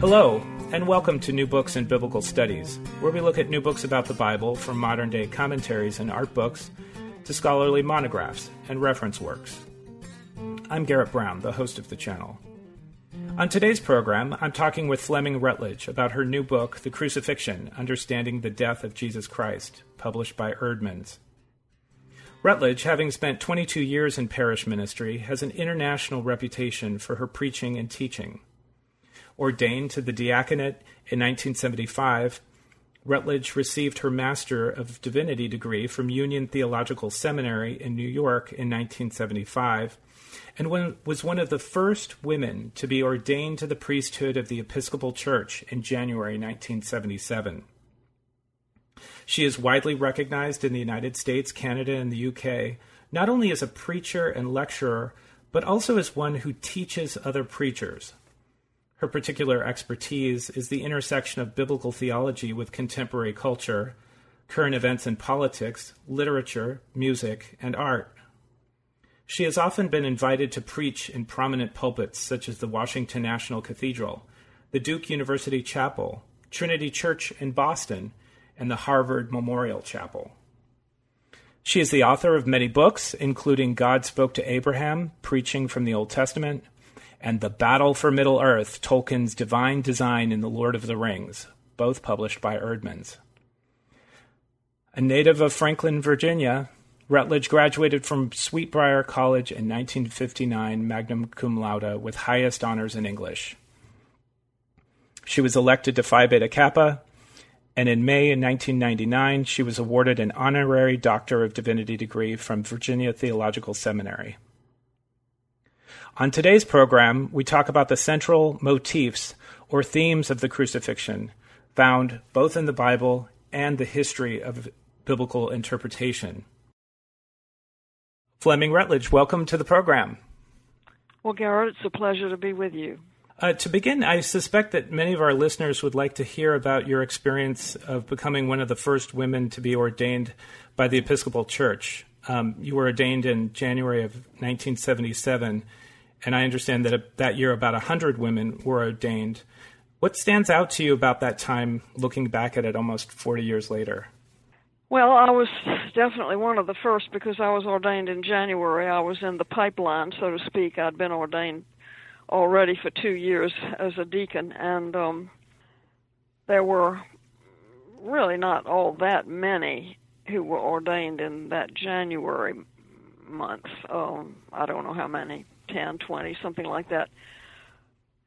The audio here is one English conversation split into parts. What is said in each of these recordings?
Hello, and welcome to New Books in Biblical Studies, where we look at new books about the Bible, from modern-day commentaries and art books to scholarly monographs and reference works. I'm Garrett Brown, the host of the channel. On today's program, I'm talking with Fleming Rutledge about her new book, The Crucifixion: Understanding the Death of Jesus Christ, published by Eerdmans. Rutledge, having spent 22 years in parish ministry, has an international reputation for her preaching and teaching. Ordained to the diaconate in 1975, Rutledge received her Master of Divinity degree from Union Theological Seminary in New York in 1975, and was one of the first women to be ordained to the priesthood of the Episcopal Church in January 1977. She is widely recognized in the United States, Canada, and the UK, not only as a preacher and lecturer, but also as one who teaches other preachers. Her particular expertise is the intersection of biblical theology with contemporary culture, current events and politics, literature, music, and art. She has often been invited to preach in prominent pulpits such as the Washington National Cathedral, the Duke University Chapel, Trinity Church in Boston, and the Harvard Memorial Chapel. She is the author of many books, including God Spoke to Abraham, Preaching from the Old Testament, and The Battle for Middle-earth, Tolkien's Divine Design in The Lord of the Rings, both published by Eerdmans. A native of Franklin, Virginia, Rutledge graduated from Sweet Briar College in 1959, magna cum laude, with highest honors in English. She was elected to Phi Beta Kappa, and in May 1999, she was awarded an honorary Doctor of Divinity degree from Virginia Theological Seminary. On today's program, we talk about the central motifs or themes of the crucifixion found both in the Bible and the history of biblical interpretation. Fleming Rutledge, welcome to the program. Well, Garrett, it's a pleasure to be with you. To begin, I suspect that many of our listeners would like to hear about your experience of becoming one of the first women to be ordained by the Episcopal Church. You were ordained in January of 1977. And I understand that that year about 100 women were ordained. What stands out to you about that time, looking back at it almost 40 years later? Well, I was definitely one of the first because I was ordained in January. I was in the pipeline, so to speak. I'd been ordained already for 2 years as a deacon, and there were really not all that many who were ordained in that January month. I don't know how many. 10, 20, something like that.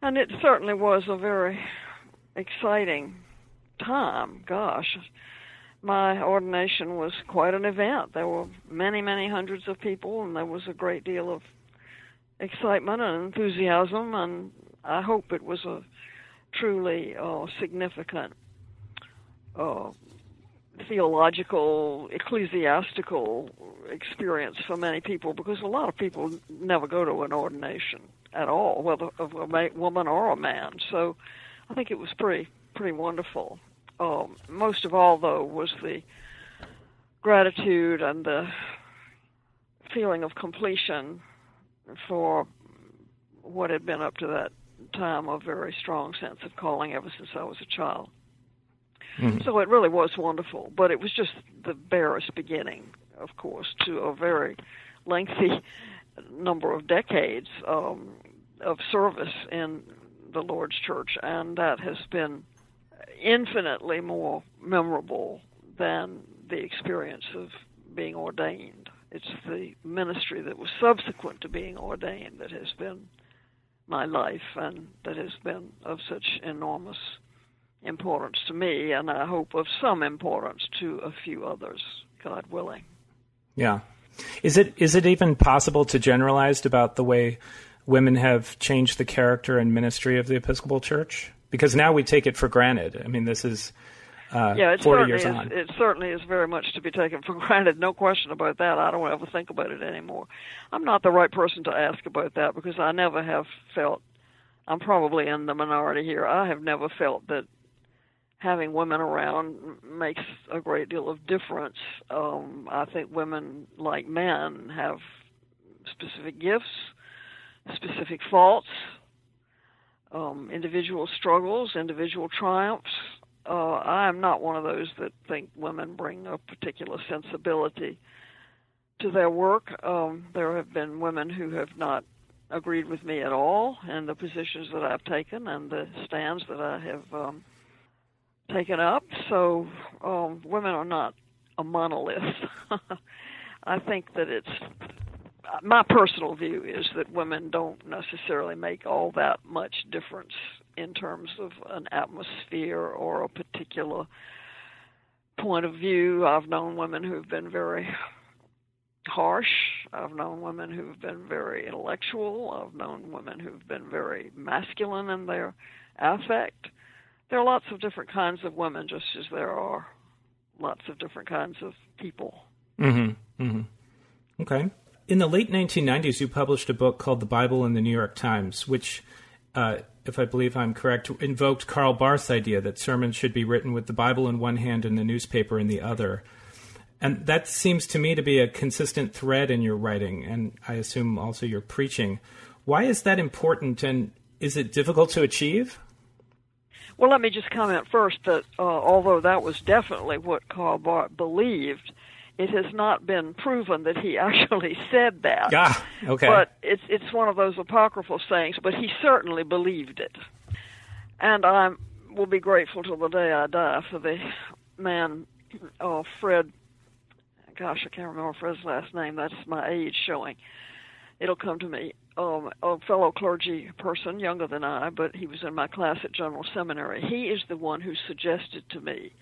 And it certainly was a very exciting time. Gosh, my ordination was quite an event. There were many, many hundreds of people, and there was a great deal of excitement and enthusiasm, and I hope it was a truly significant theological, ecclesiastical experience for many people, because a lot of people never go to an ordination at all, whether of a woman or a man. So I think it was pretty wonderful. Most of all, though, was the gratitude and the feeling of completion for what had been up to that time a very strong sense of calling ever since I was a child. Mm-hmm. So it really was wonderful, but it was just the barest beginning, of course, to a very lengthy number of decades of service in the Lord's Church, and that has been infinitely more memorable than the experience of being ordained. It's the ministry that was subsequent to being ordained that has been my life and that has been of such enormous importance to me, and I hope of some importance to a few others, God willing. Yeah. Is it even possible to generalize about the way women have changed the character and ministry of the Episcopal Church? Because now we take it for granted. I mean, this is 40 years on. It certainly is very much to be taken for granted. No question about that. I don't ever think about it anymore. I'm not the right person to ask about that because I never have felt, I'm probably in the minority here, I have never felt that having women around makes a great deal of difference. I think women, like men, have specific gifts, specific faults, individual struggles, individual triumphs. I am not one of those that think women bring a particular sensibility to their work. There have been women who have not agreed with me at all in the positions that I've taken and the stands that I have taken up. So women are not a monolith. I think that it's... my personal view is that women don't necessarily make all that much difference in terms of an atmosphere or a particular point of view. I've known women who've been very harsh. I've known women who've been very intellectual. I've known women who've been very masculine in their affect. There are lots of different kinds of women, just as there are lots of different kinds of people. Mm-hmm. Mm-hmm. Okay. In the late 1990s, you published a book called The Bible and the New York Times, which, if I believe I'm correct, invoked Karl Barth's idea that sermons should be written with the Bible in one hand and the newspaper in the other. And that seems to me to be a consistent thread in your writing, and I assume also your preaching. Why is that important, and is it difficult to achieve? Well, let me just comment first that although that was definitely what Karl Barth believed, it has not been proven that he actually said that. Yeah, okay. But it's one of those apocryphal sayings, but he certainly believed it. And I will be grateful till the day I die for the man, Fred, gosh, I can't remember Fred's last name, that's my age showing. It'll come to me. A fellow clergy person, younger than I, but he was in my class at General Seminary. He is the one who suggested to me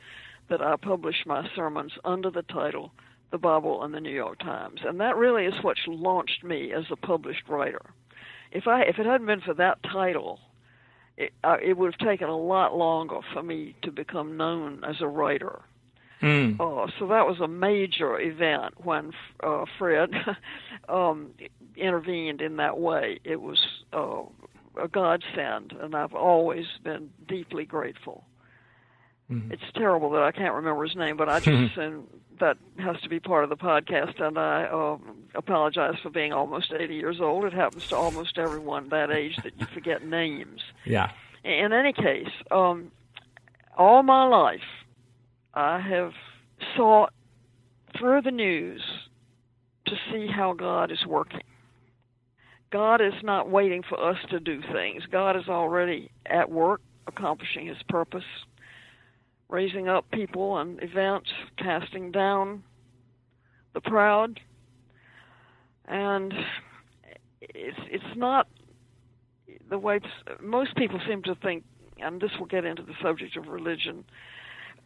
that I publish my sermons under the title, The Bible and the New York Times. And that really is what launched me as a published writer. If it hadn't been for that title, it would have taken a lot longer for me to become known as a writer. So that was a major event when Fred intervened in that way. It was a godsend, and I've always been deeply grateful. It's terrible that I can't remember his name, but I just assume that has to be part of the podcast, and I apologize for being almost 80 years old. It happens to almost everyone that age that you forget names. Yeah. In any case, all my life I have sought through the news to see how God is working. God is not waiting for us to do things. God is already at work accomplishing his purpose, raising up people and events, casting down the proud. And it's not the way most people seem to think, and this will get into the subject of religion.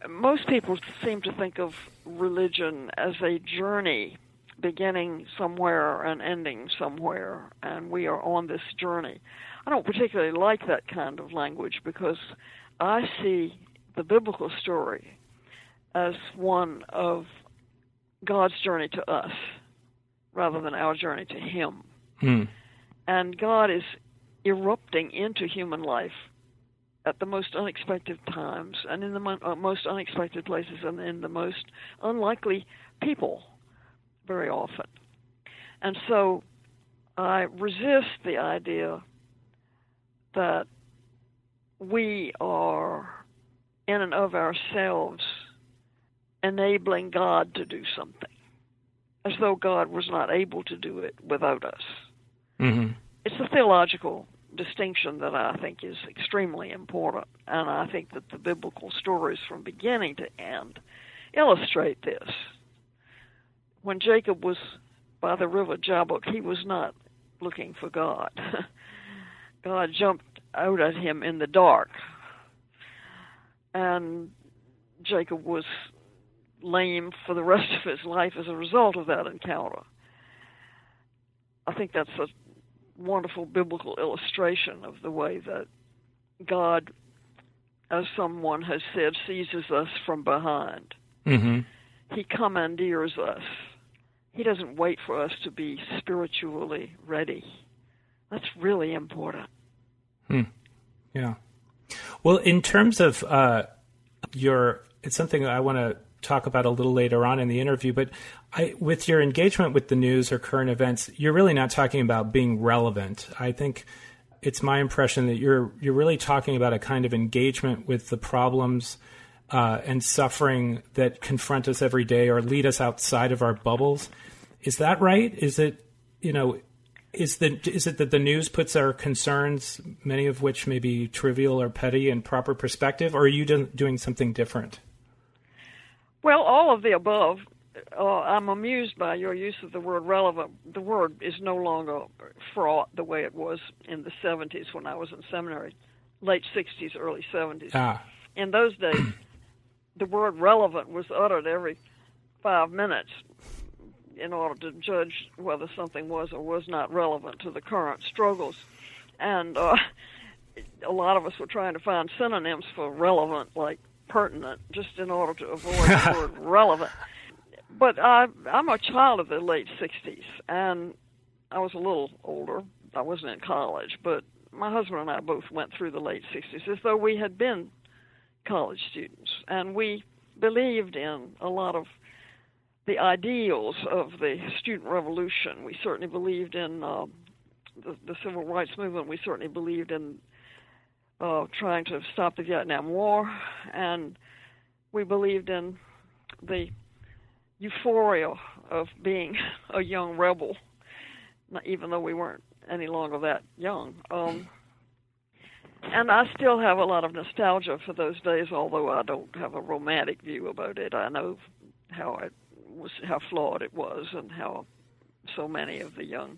Most people seem to think of religion as a journey beginning somewhere and ending somewhere, and we are on this journey. I don't particularly like that kind of language because I see the biblical story as one of God's journey to us rather than our journey to him. And God is erupting into human life at the most unexpected times and in the most unexpected places and in the most unlikely people very often. And so I resist the idea that we are in and of ourselves enabling God to do something, as though God was not able to do it without us. Mm-hmm. It's a theological distinction that I think is extremely important, and I think that the biblical stories from beginning to end illustrate this. When Jacob was by the river Jabbok, he was not looking for God. God jumped out at him in the dark, and Jacob was lame for the rest of his life as a result of that encounter. I think that's a wonderful biblical illustration of the way that God, as someone has said, seizes us from behind. Mm-hmm. He commandeers us. He doesn't wait for us to be spiritually ready. That's really important. Hmm. Yeah. Well, in terms of it's something I want to talk about a little later on in the interview, but with your engagement with the news or current events, you're really not talking about being relevant. I think it's my impression that you're really talking about a kind of engagement with the problems and suffering that confront us every day or lead us outside of our bubbles. Is that right? Is it, is it that the news puts our concerns, many of which may be trivial or petty, in proper perspective, or are you doing something different? Well, all of the above. I'm amused by your use of the word relevant. The word is no longer fraught the way it was in the 70s when I was in seminary, late 60s, early 70s. Ah. In those days, the word relevant was uttered every 5 minutes in order to judge whether something was or was not relevant to the current struggles. And a lot of us were trying to find synonyms for relevant, like pertinent, just in order to avoid the word relevant. But I'm a child of the late 60s, and I was a little older. I wasn't in college, but my husband and I both went through the late 60s as though we had been college students, and we believed in a lot of the ideals of the student revolution. We certainly believed in the civil rights movement. We certainly believed in trying to stop the Vietnam War, and we believed in the euphoria of being a young rebel, even though we weren't any longer that young. And I still have a lot of nostalgia for those days, although I don't have a romantic view about it. I know how flawed it was, and how so many of the young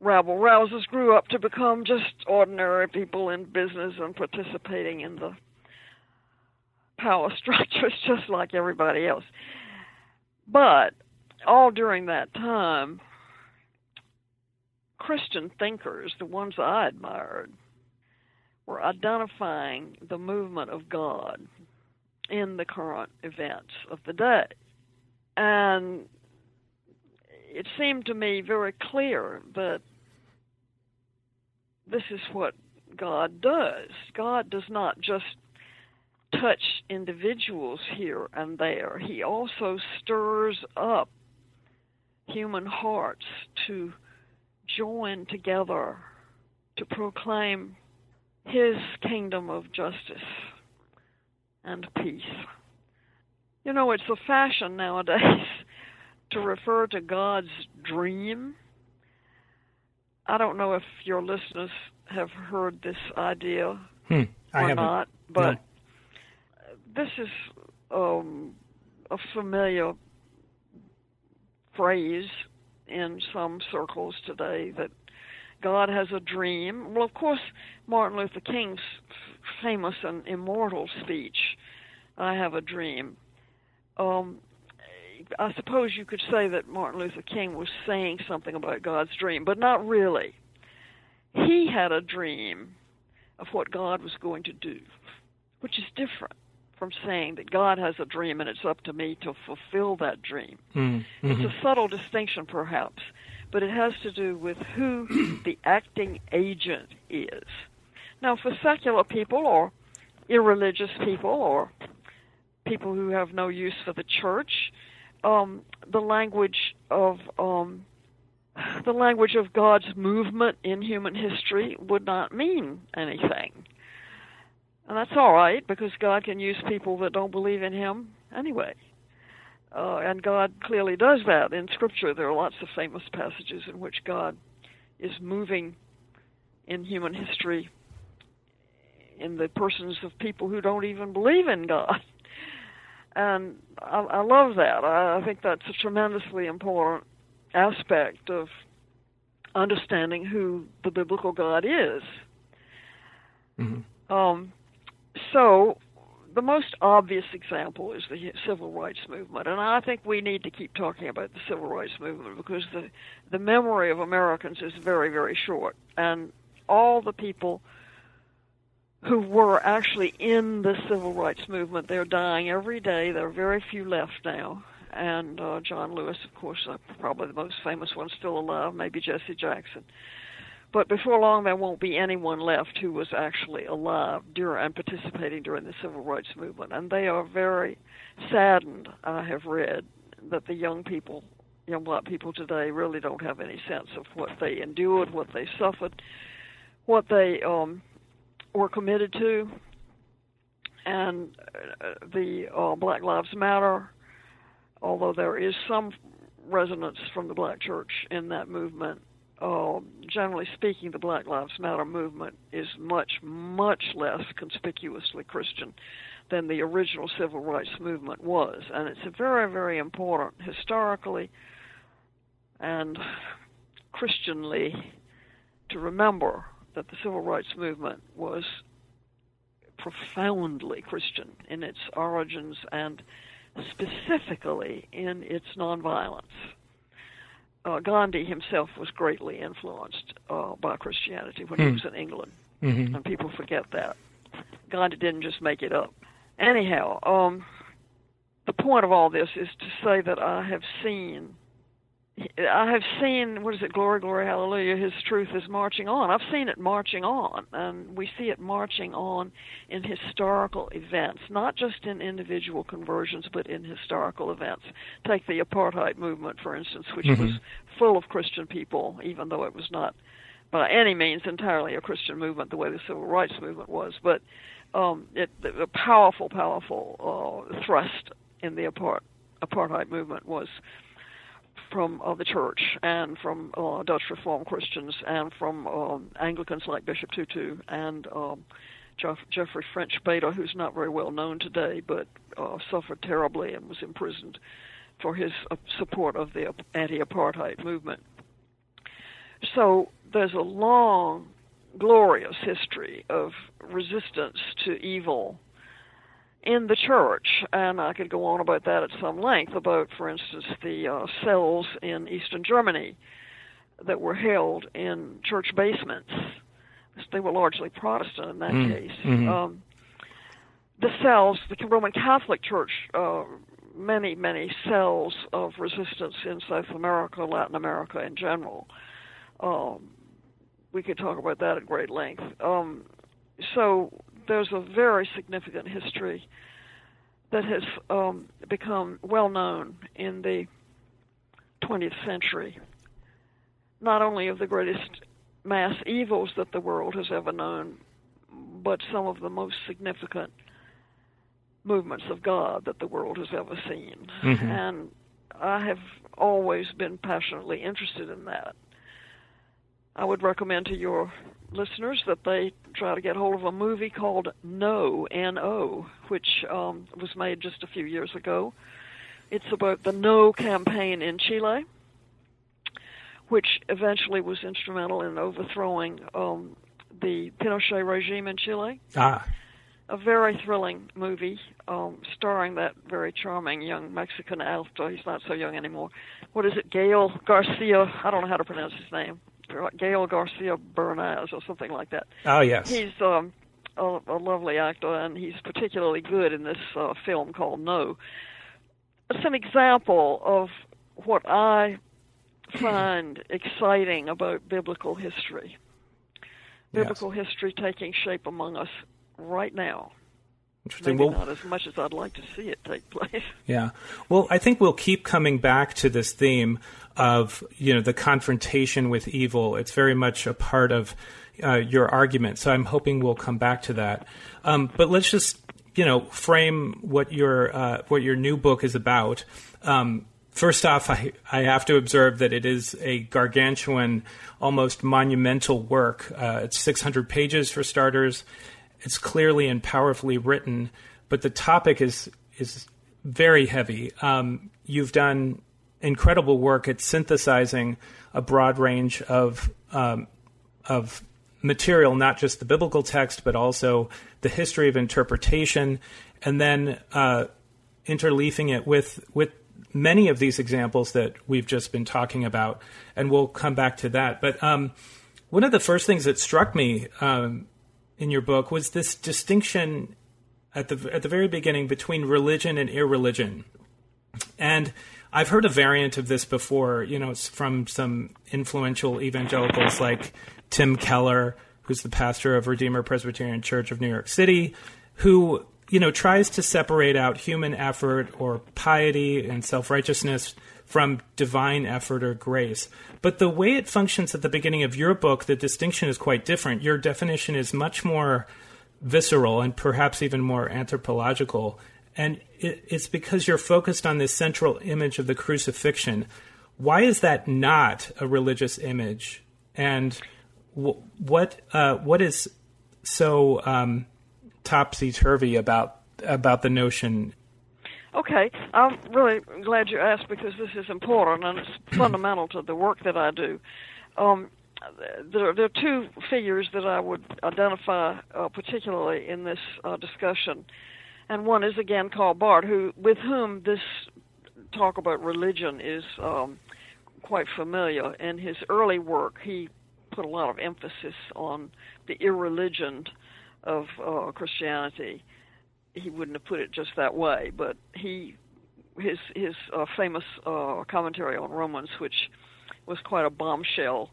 rabble-rousers grew up to become just ordinary people in business and participating in the power structures just like everybody else. But all during that time, Christian thinkers, the ones I admired, were identifying the movement of God in the current events of the day. And it seemed to me very clear that this is what God does. God does not just touch individuals here and there. He also stirs up human hearts to join together to proclaim His kingdom of justice and peace. You know, it's a fashion nowadays to refer to God's dream. I don't know if your listeners have heard this idea or not, but no. This is a familiar phrase in some circles today, that God has a dream. Well, of course, Martin Luther King's famous and immortal speech, I Have a Dream. I suppose you could say that Martin Luther King was saying something about God's dream, but not really. He had a dream of what God was going to do, which is different from saying that God has a dream and it's up to me to fulfill that dream. Mm-hmm. It's a subtle distinction, perhaps, but it has to do with who the acting agent is. Now, for secular people or irreligious people or people who have no use for the church, the language of God's movement in human history would not mean anything. And that's all right, because God can use people that don't believe in Him anyway. And God clearly does that. In Scripture, there are lots of famous passages in which God is moving in human history in the persons of people who don't even believe in God. And I love that. I think that's a tremendously important aspect of understanding who the biblical God is. Mm-hmm. So the most obvious example is the civil rights movement, and I think we need to keep talking about the civil rights movement because the memory of Americans is very, very short, and all the people who were actually in the civil rights movement, they're dying every day. There are very few left now, and John Lewis, of course, probably the most famous one still alive, maybe Jesse Jackson. But before long, there won't be anyone left who was actually alive during and participating during the civil rights movement. And they are very saddened, I have read, that the young people, young black people today really don't have any sense of what they endured, what they suffered, what they were committed to. And the Black Lives Matter, although there is some resonance from the black church in that movement, generally speaking, the Black Lives Matter movement is much, much less conspicuously Christian than the original civil rights movement was. And it's a very, very important historically and Christianly to remember that the civil rights movement was profoundly Christian in its origins and specifically in its nonviolence. Gandhi himself was greatly influenced by Christianity when he was in England, and people forget that. Gandhi didn't just make it up. Anyhow, the point of all this is to say that I have seen, what is it, glory, glory, hallelujah, his truth is marching on. I've seen it marching on, and we see it marching on in historical events, not just in individual conversions, but in historical events. Take the apartheid movement, for instance, which was full of Christian people, even though it was not by any means entirely a Christian movement the way the civil rights movement was, but it a powerful, powerful thrust in the apartheid movement was from the church and from Dutch Reformed Christians and from Anglicans like Bishop Tutu and Geoffrey French Bader, who's not very well known today but suffered terribly and was imprisoned for his support of the anti-apartheid movement. So there's a long, glorious history of resistance to evil in the church, and I could go on about that at some length, about, for instance, the cells in Eastern Germany that were held in church basements. They were largely Protestant in that case. The cells, the Roman Catholic Church, many, many cells of resistance in South America, Latin America in general. We could talk about that at great length. So there's a very significant history that has become well known in the 20th century, not only of the greatest mass evils that the world has ever known, but some of the most significant movements of God that the world has ever seen. And I have always been passionately interested in that. I would recommend to your listeners that they try to get hold of a movie called No, N-O, which was made just a few years ago. It's about the No campaign in Chile, which eventually was instrumental in overthrowing the Pinochet regime in Chile. A very thrilling movie starring that very charming young Mexican actor. He's not so young anymore. What is it, Gael Garcia? I don't know how to pronounce his name. Gael Garcia Bernal or something like that. Oh, yes. He's a lovely actor, and he's particularly good in this film called No. It's an example of what I find exciting about biblical history. Biblical history taking shape among us right now. Interesting. Maybe not as much as I'd like to see it take place. Yeah. Well, I think we'll keep coming back to this theme of, you know, the confrontation with evil. It's very much a part of your argument. So I'm hoping we'll come back to that. But let's just, you know, frame what your new book is about. First off, I have to observe that it is a gargantuan, almost monumental work. It's 600 pages for starters. It's clearly and powerfully written, but the topic is very heavy. You've done incredible work at synthesizing a broad range of material, not just the biblical text, but also the history of interpretation, and then interleafing it with many of these examples that we've just been talking about. And we'll come back to that. But one of the first things that struck me in your book was this distinction at the very beginning between religion and irreligion. And I've heard a variant of this before, you know, from some influential evangelicals like Tim Keller, who's the pastor of Redeemer Presbyterian Church of New York City, who, you know, tries to separate out human effort or piety and self-righteousness from divine effort or grace. But the way it functions at the beginning of your book, the distinction is quite different. Your definition is much more visceral and perhaps even more anthropological. And it's because you're focused on this central image of the crucifixion. Why is that not a religious image? And what is so topsy-turvy about the notion? Okay, I'm really glad you asked, because this is important and it's fundamental to the work that I do. There are two figures that I would identify particularly in this discussion. And one is, again, Karl Barth, with whom this talk about religion is quite familiar. In his early work, he put a lot of emphasis on the irreligion of Christianity. He wouldn't have put it just that way, but his famous commentary on Romans, which was quite a bombshell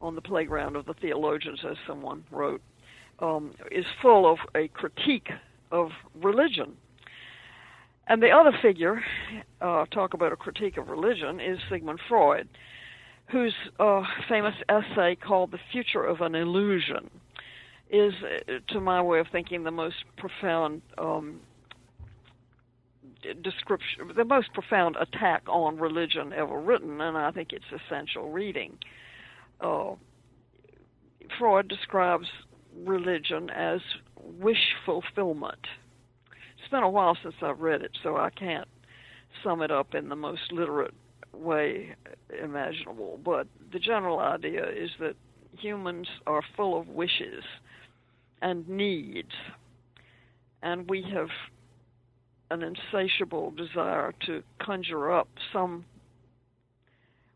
on the playground of the theologians, as someone wrote, is full of a critique of religion. And the other figure, talk about a critique of religion, is Sigmund Freud, whose famous essay called The Future of an Illusion is, to my way of thinking, the most profound description, the most profound attack on religion ever written, and I think it's essential reading. Freud describes religion as wish fulfillment. It's been a while since I've read it, so I can't sum it up in the most literate way imaginable, but the general idea is that humans are full of wishes and needs, and we have an insatiable desire to conjure up some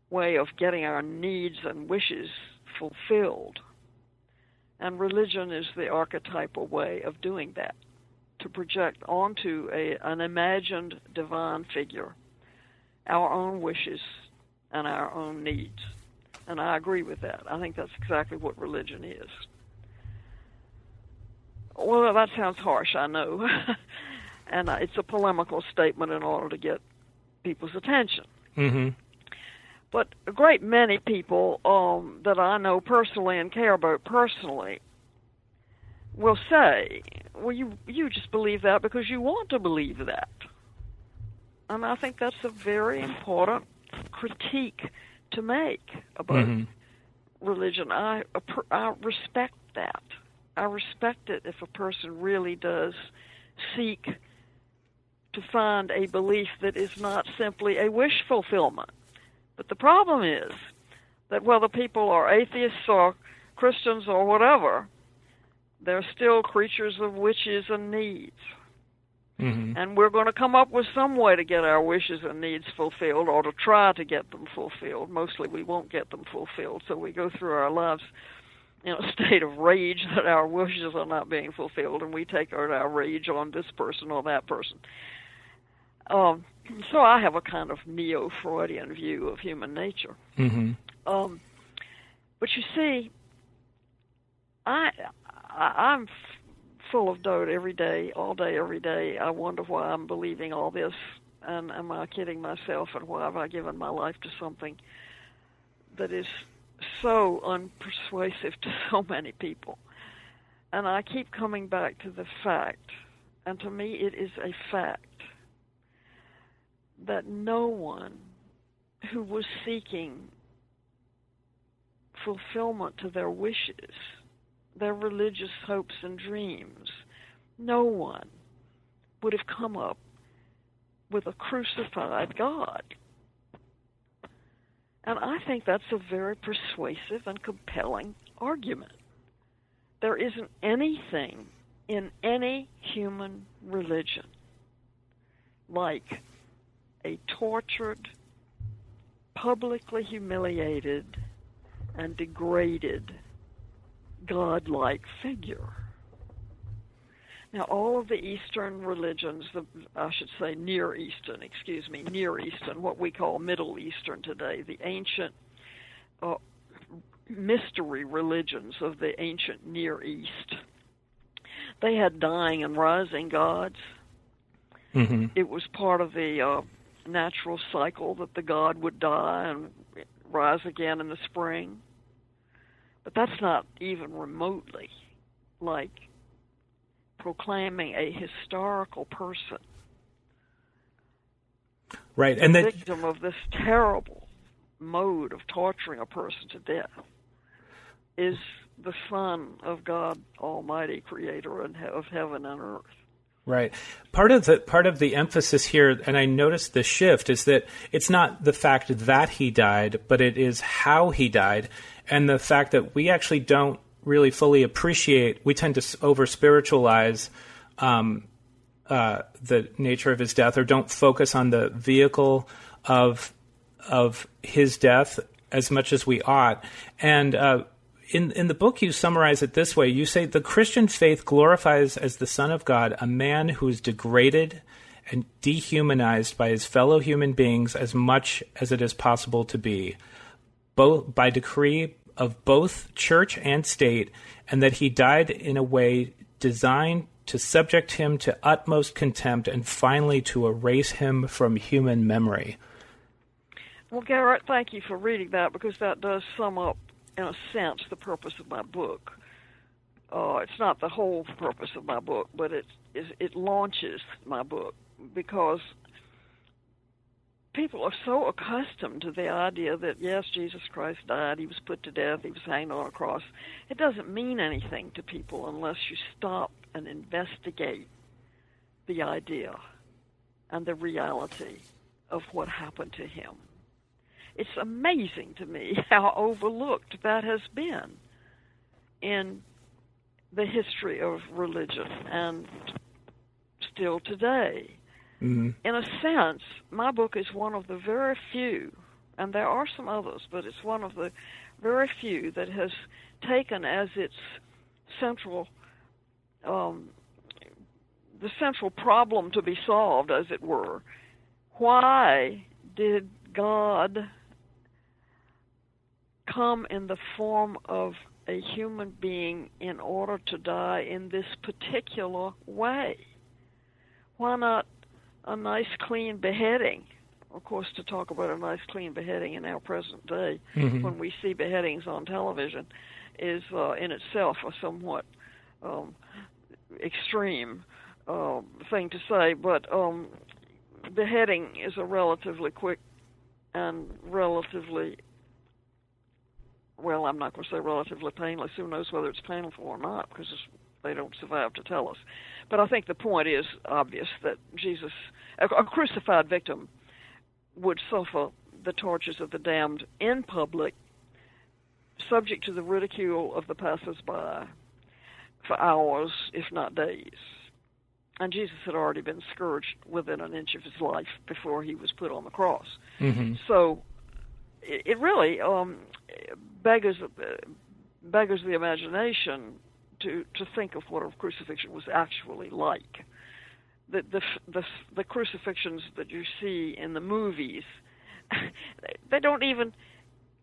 way of getting our needs and wishes fulfilled. And religion is the archetypal way of doing that, to project onto an imagined divine figure our own wishes and our own needs. And I agree with that. I think that's exactly what religion is. Well, that sounds harsh, I know. And it's a polemical statement in order to get people's attention. Mm-hmm. But a great many people that I know personally and care about personally will say, well, you just believe that because you want to believe that. And I think that's a very important critique to make about mm-hmm. religion. I respect that. I respect it if a person really does seek to find a belief that is not simply a wish fulfillment. But the problem is that whether people are atheists or Christians or whatever, they're still creatures of wishes and needs. Mm-hmm. And we're going to come up with some way to get our wishes and needs fulfilled, or to try to get them fulfilled. Mostly we won't get them fulfilled, so we go through our lives in a state of rage that our wishes are not being fulfilled, and we take out our rage on this person or that person. So I have a kind of neo-Freudian view of human nature. Mm-hmm. But you see, I'm full of doubt every day, all day, every day. I wonder why I'm believing all this, and am I kidding myself, and why have I given my life to something that is so unpersuasive to so many people? And I keep coming back to the fact, and to me it is a fact, that no one who was seeking fulfillment to their wishes, their religious hopes and dreams, no one would have come up with a crucified God. And I think that's a very persuasive and compelling argument. there isn't anything in any human religion like a tortured, publicly humiliated, and degraded godlike figure. Now, all of the Eastern religions, Near Eastern, what we call Middle Eastern today, the ancient mystery religions of the ancient Near East, they had dying and rising gods. Mm-hmm. It was part of the natural cycle that the god would die and rise again in the spring. But that's not even remotely like proclaiming a historical person. Right. And the victim of this terrible mode of torturing a person to death is the Son of God Almighty, creator of heaven and earth. Right. Part of the emphasis here, and I noticed the shift, is that it's not the fact that he died, but it is how he died, and the fact that we actually don't really fully appreciate. We tend to over-spiritualize the nature of his death, or don't focus on the vehicle of his death as much as we ought. And In the book, you summarize it this way. You say, the Christian faith glorifies as the Son of God a man who is degraded and dehumanized by his fellow human beings as much as it is possible to be, both by decree of both church and state, and that he died in a way designed to subject him to utmost contempt and finally to erase him from human memory. Well, Garrett, thank you for reading that, because that does sum up, in a sense, the purpose of my book. It's not the whole purpose of my book, but it launches my book, because people are so accustomed to the idea that, yes, Jesus Christ died, he was put to death, he was hanged on a cross. It doesn't mean anything to people unless you stop and investigate the idea and the reality of what happened to him. It's amazing to me how overlooked that has been in the history of religion and still today. Mm-hmm. In a sense, my book is one of the very few, and there are some others, but it's one of the very few that has taken as its central, the central problem to be solved, as it were, why did God come in the form of a human being in order to die in this particular way? Why not a nice, clean beheading? Of course, to talk about a nice, clean beheading in our present day, mm-hmm. when we see beheadings on television, is in itself a somewhat extreme thing to say, but beheading is a relatively quick and relatively, well, I'm not going to say relatively painless. Who knows whether it's painful or not, because they don't survive to tell us. But I think the point is obvious that Jesus, a crucified victim, would suffer the tortures of the damned in public, subject to the ridicule of the passersby for hours, if not days. And Jesus had already been scourged within an inch of his life before he was put on the cross. Mm-hmm. So it really beggars the imagination to think of what a crucifixion was actually like. The crucifixions that you see in the movies, they don't even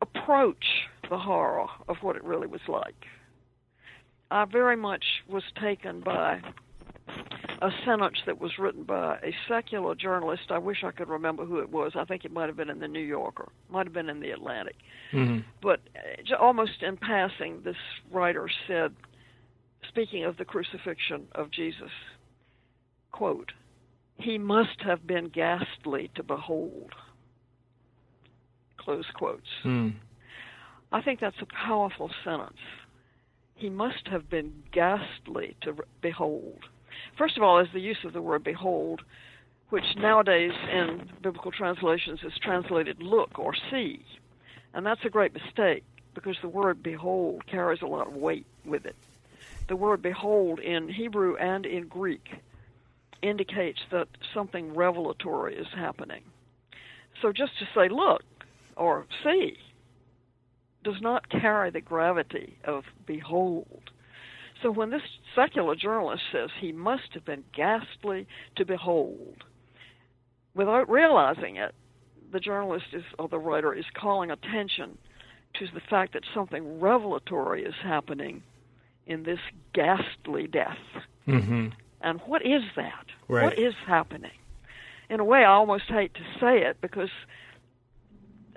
approach the horror of what it really was like. I very much was taken by a sentence that was written by a secular journalist. I wish I could remember who it was. I think it might have been in the New Yorker, might have been in the Atlantic. Mm-hmm. But almost in passing, this writer said, speaking of the crucifixion of Jesus, quote, "He must have been ghastly to behold," close quotes. Mm. I think that's a powerful sentence. He must have been ghastly to behold. First of all, is the use of the word behold, which nowadays in biblical translations is translated look or see. And that's a great mistake, because the word behold carries a lot of weight with it. The word behold in Hebrew and in Greek indicates that something revelatory is happening. So just to say look or see does not carry the gravity of behold. So when this secular journalist says he must have been ghastly to behold, without realizing it, the journalist is, or the writer is calling attention to the fact that something revelatory is happening in this ghastly death. Mm-hmm. And what is that? Right. What is happening? In a way, I almost hate to say it because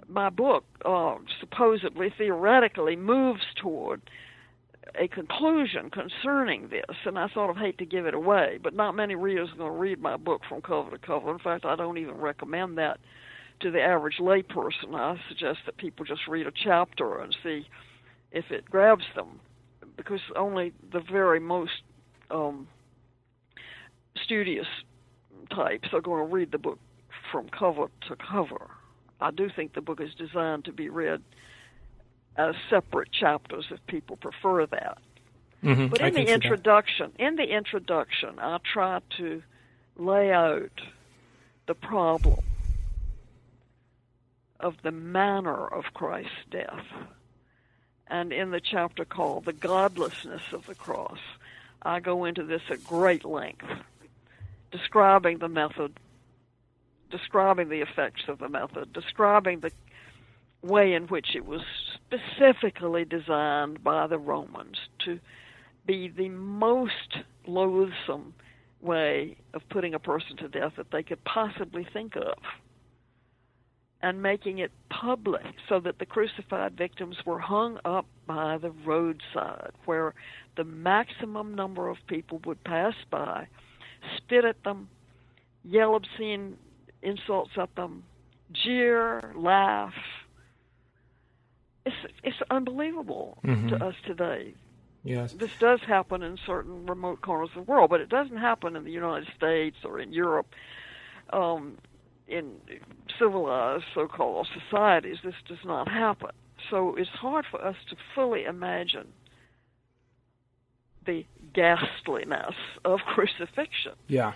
my book supposedly, theoretically, moves toward a conclusion concerning this, and I sort of hate to give it away, but not many readers are going to read my book from cover to cover. In fact, I don't even recommend that to the average layperson. I suggest that people just read a chapter and see if it grabs them, because only the very most studious types are going to read the book from cover to cover. I do think the book is designed to be read as separate chapters if people prefer that. Mm-hmm. But in the introduction, I try to lay out the problem of the manner of Christ's death. And in the chapter called The Godlessness of the Cross, I go into this at great length, describing the method, describing the effects of the method, describing the way in which it was specifically designed by the Romans to be the most loathsome way of putting a person to death that they could possibly think of, and making it public so that the crucified victims were hung up by the roadside where the maximum number of people would pass by, spit at them, yell obscene insults at them, jeer, laugh. It's unbelievable mm-hmm. to us today. Yes. This does happen in certain remote corners of the world, but it doesn't happen in the United States or in Europe. In civilized so-called societies, this does not happen. So it's hard for us to fully imagine the ghastliness of crucifixion. Yeah.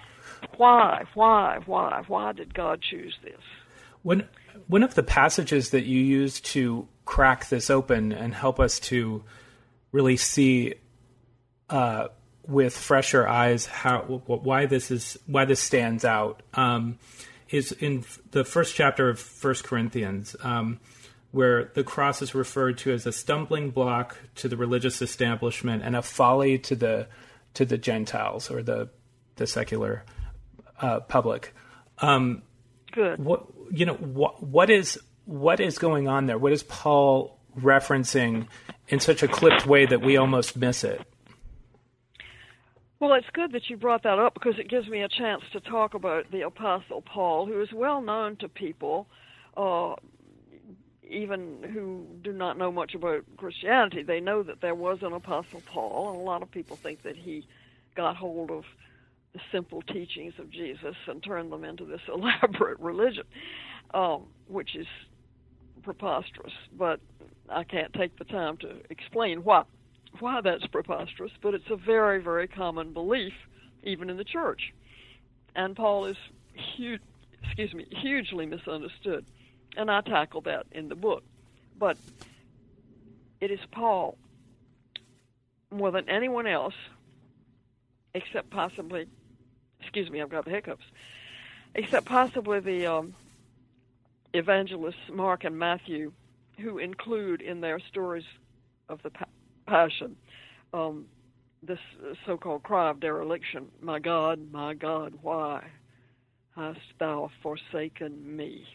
Why did God choose this? One of the passages that you use to crack this open and help us to really see with fresher eyes why this stands out is in the first chapter of 1 Corinthians, where the cross is referred to as a stumbling block to the religious establishment and a folly to the Gentiles or the secular public. Good. What is going on there? What is Paul referencing in such a clipped way that we almost miss it? Well, it's good that you brought that up because it gives me a chance to talk about the Apostle Paul, who is well known to people, even who do not know much about Christianity. They know that there was an Apostle Paul, and a lot of people think that he got hold of the simple teachings of Jesus and turned them into this elaborate religion, which is preposterous, but I can't take the time to explain why that's preposterous, but it's a very, very common belief, even in the church. And Paul is hugely misunderstood, and I tackle that in the book. But it is Paul, more than anyone else, except possibly, I've got the hiccups, except possibly the evangelists Mark and Matthew, who include in their stories of the Passion this so-called cry of dereliction, my God, why hast thou forsaken me?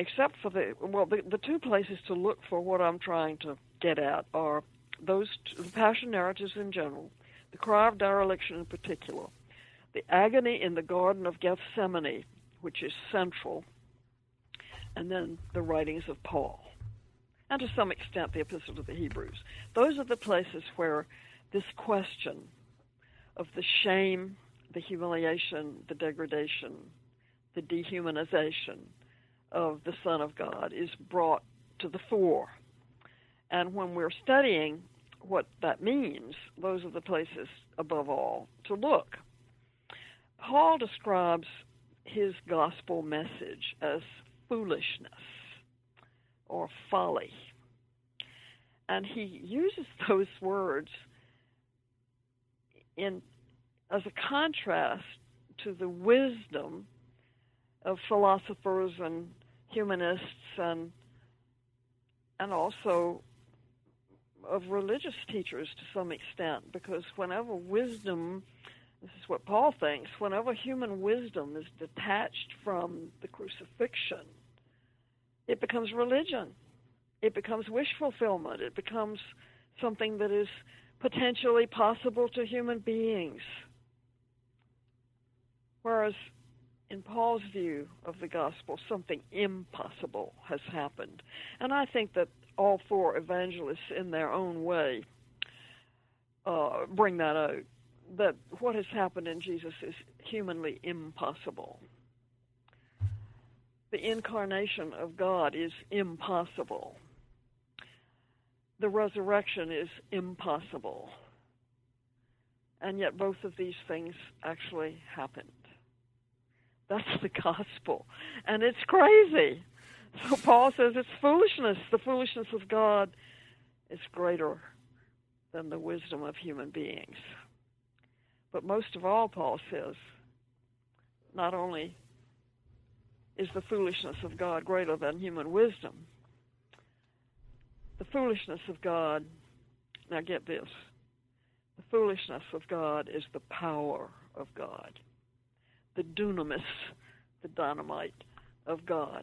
Except for the two places to look for what I'm trying to get at are those Passion narratives in general, the cry of dereliction in particular, the agony in the Garden of Gethsemane, which is central, and then the writings of Paul, and to some extent the Epistle to the Hebrews. Those are the places where this question of the shame, the humiliation, the degradation, the dehumanization of the Son of God is brought to the fore. And when we're studying what that means, those are the places, above all, to look. Paul describes his gospel message as foolishness or folly. And he uses those words as a contrast to the wisdom of philosophers and humanists and also of religious teachers to some extent, because whenever wisdom, this is what Paul thinks, whenever human wisdom is detached from the crucifixion, it becomes religion. It becomes wish fulfillment. It becomes something that is potentially possible to human beings. Whereas in Paul's view of the gospel, something impossible has happened. And I think that all four evangelists in their own way bring that out, that what has happened in Jesus is humanly impossible. The incarnation of God is impossible. The resurrection is impossible. And yet both of these things actually happened. That's the gospel. And it's crazy. So Paul says it's foolishness. The foolishness of God is greater than the wisdom of human beings. But most of all, Paul says, not only is the foolishness of God greater than human wisdom, the foolishness of God, now get this, the foolishness of God is the power of God, the dunamis, the dynamite of God.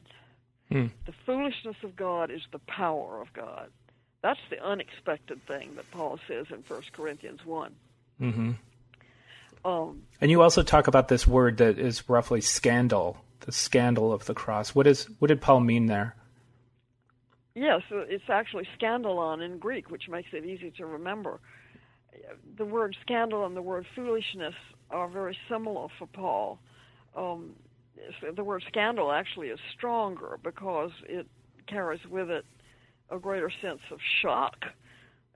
The foolishness of God is the power of God. That's the unexpected thing that Paul says in 1 Corinthians 1. Mm-hmm. And you also talk about this word that is roughly scandal, the scandal of the cross. What did Paul mean there? Yes, it's actually scandalon in Greek, which makes it easy to remember. The word scandal and the word foolishness are very similar for Paul. The word scandal actually is stronger because it carries with it a greater sense of shock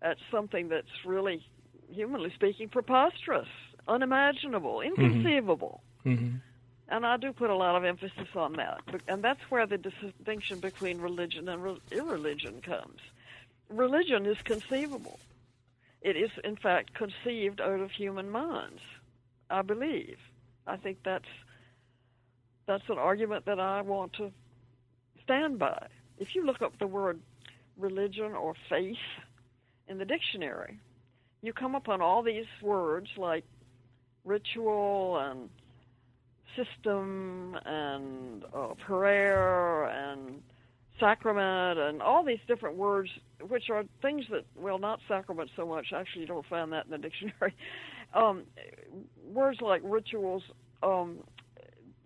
at something that's really, humanly speaking, preposterous, unimaginable, inconceivable. Mm-hmm. And I do put a lot of emphasis on that. And that's where the distinction between religion and irreligion comes. Religion is conceivable. It is, in fact, conceived out of human minds, I believe. I think that's an argument that I want to stand by. If you look up the word religion or faith in the dictionary, you come upon all these words like ritual and system and prayer and sacrament and all these different words, which are things that, well, not sacrament so much. Actually, you don't find that in the dictionary. Words like rituals,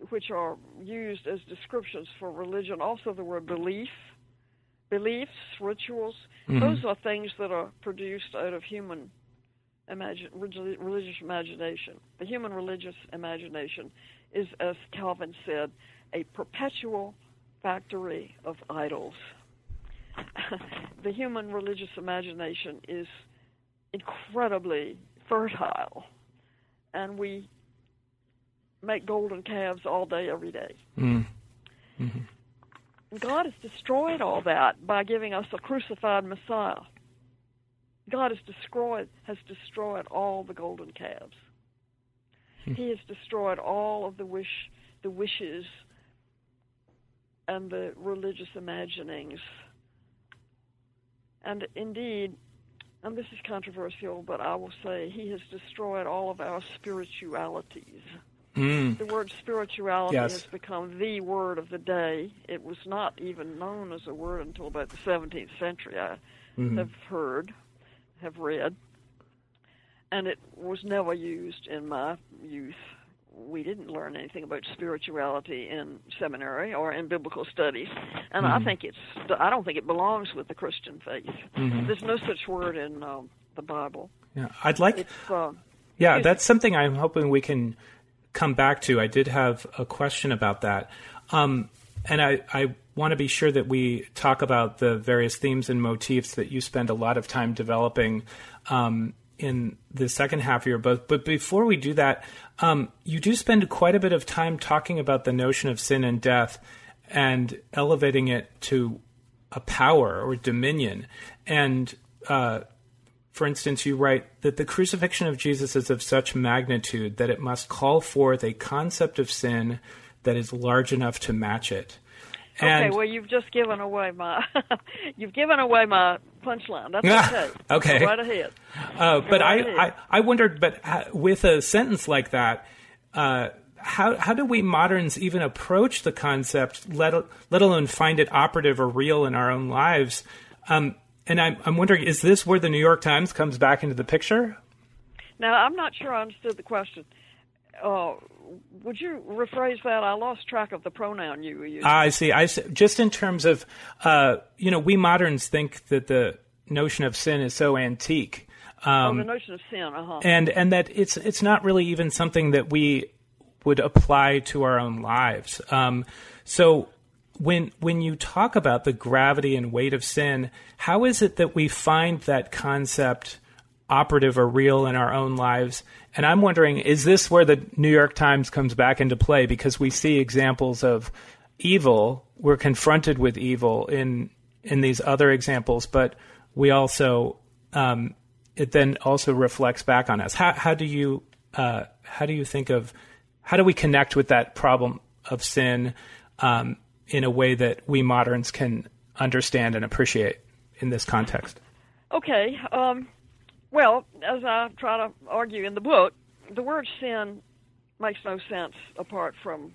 which are used as descriptions for religion, also the word beliefs, rituals, those are things that are produced out of human religious imagination. The human religious imagination is, as Calvin said, a perpetual factory of idols. The human religious imagination is incredibly fertile, and we make golden calves all day, every day. Mm-hmm. God has destroyed all that by giving us a crucified Messiah. God has destroyed all the golden calves. He has destroyed all of the wishes and the religious imaginings. And indeed, and this is controversial, but I will say he has destroyed all of our spiritualities. The word spirituality has become the word of the day. It was not even known as a word until about the 17th century, I have read. And it was never used in my youth. We didn't learn anything about spirituality in seminary or in biblical studies. And I don't think it belongs with the Christian faith. There's no such word in the Bible. Yeah, that's something I'm hoping we can come back to. I did have a question about that. And I want to be sure that we talk about the various themes and motifs that you spend a lot of time developing in the second half of your book. But before we do that, you do spend quite a bit of time talking about the notion of sin and death and elevating it to a power or dominion. And for instance, you write that the crucifixion of Jesus is of such magnitude that it must call forth a concept of sin that is large enough to match it. And okay, well, you've just given away my punchline. That's okay. Go right ahead. I wondered, but with a sentence like that, how do we moderns even approach the concept, let alone find it operative or real in our own lives? And I'm wondering, is this where the New York Times comes back into the picture? Now, I'm not sure I understood the question. Would you rephrase that? I lost track of the pronoun you were using. I see. Just in terms of, we moderns think that the notion of sin is so antique. The notion of sin, and that it's not really even something that we would apply to our own lives. So when you talk about the gravity and weight of sin, how is it that we find that concept operative or real in our own lives? And I'm wondering, is this where the New York Times comes back into play? Because we see examples of evil, we're confronted with evil in these other examples, but we also, it then also reflects back on us. How do we connect with that problem of sin in a way that we moderns can understand and appreciate in this context? Okay. Well, as I try to argue in the book, the word sin makes no sense apart from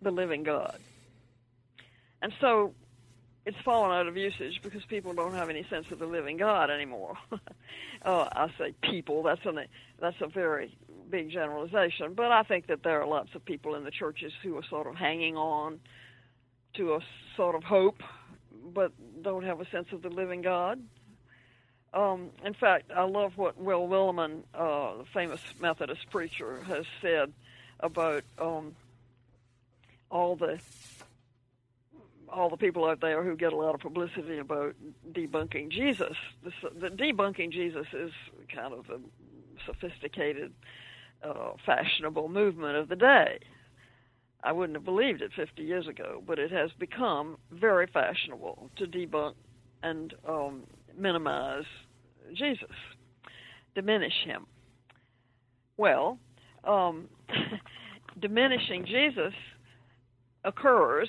the living God. And so it's fallen out of usage because people don't have any sense of the living God anymore. I say people, that's a very big generalization, but I think that there are lots of people in the churches who are sort of hanging on to a sort of hope, but don't have a sense of the living God. In fact, I love what Will Willimon, the famous Methodist preacher, has said about all the people out there who get a lot of publicity about debunking Jesus. The debunking Jesus is kind of a sophisticated, fashionable movement of the day. I wouldn't have believed it 50 years ago, but it has become very fashionable to debunk and minimize Jesus, diminish him. Well, diminishing Jesus occurs,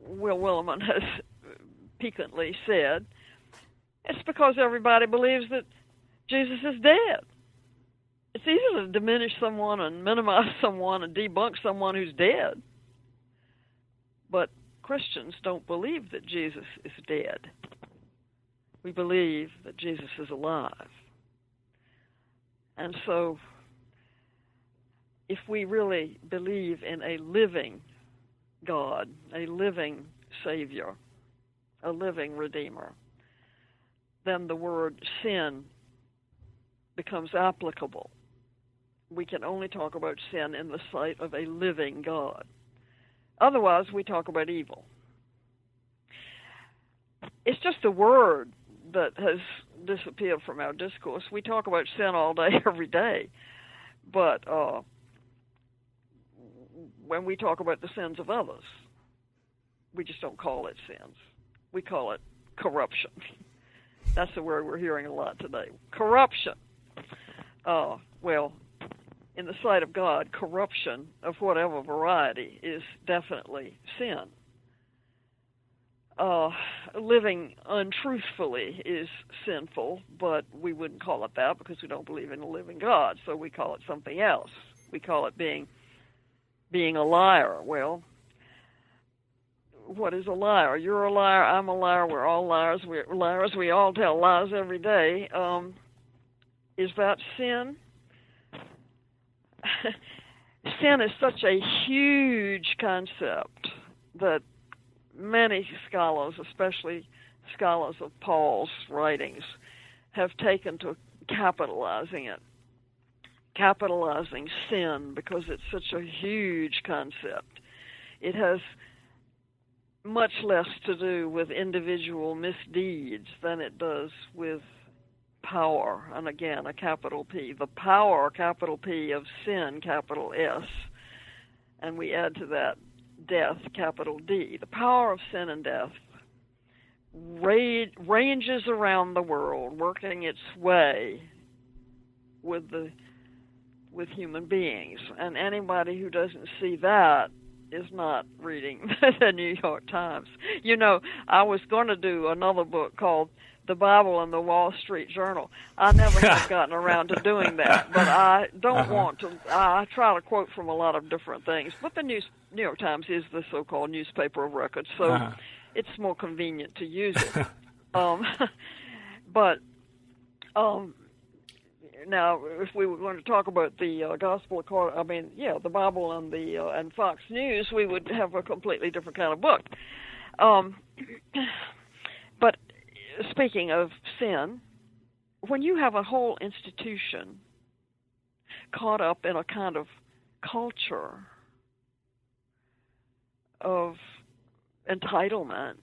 Will Willimon has piquantly said, it's because everybody believes that Jesus is dead. It's easy to diminish someone and minimize someone and debunk someone who's dead. But Christians don't believe that Jesus is dead. We believe that Jesus is alive. And so if we really believe in a living God, a living Savior, a living Redeemer, then the word sin becomes applicable. We can only talk about sin in the sight of a living God. Otherwise, we talk about evil. It's just the word that has disappeared from our discourse. We talk about sin all day, every day. But when we talk about the sins of others, we just don't call it sins. We call it corruption. That's the word we're hearing a lot today. Corruption. Well, in the sight of God, corruption of whatever variety is definitely sin. Living untruthfully is sinful, but we wouldn't call it that because we don't believe in a living God, so we call it something else. We call it being a liar. Well, what is a liar? You're a liar, I'm a liar, we're all liars, we all tell lies every day. Is that sin? Sin is such a huge concept that many scholars, especially scholars of Paul's writings, have taken to capitalizing sin because it's such a huge concept. It has much less to do with individual misdeeds than it does with power, and again, a capital P, the power, capital P, of sin, capital S, and we add to that death, capital D. The power of sin and death ranges around the world, working its way with human beings, and anybody who doesn't see that is not reading the New York Times. You know, I was going to do another book called The Bible and the Wall Street Journal. I never have gotten around to doing that, but I don't want to. I try to quote from a lot of different things, but the New York Times is the so-called newspaper of record, so it's more convenient to use it. Now, if we were going to talk about the the Bible and Fox News, we would have a completely different kind of book. But speaking of sin, when you have a whole institution caught up in a kind of culture of entitlement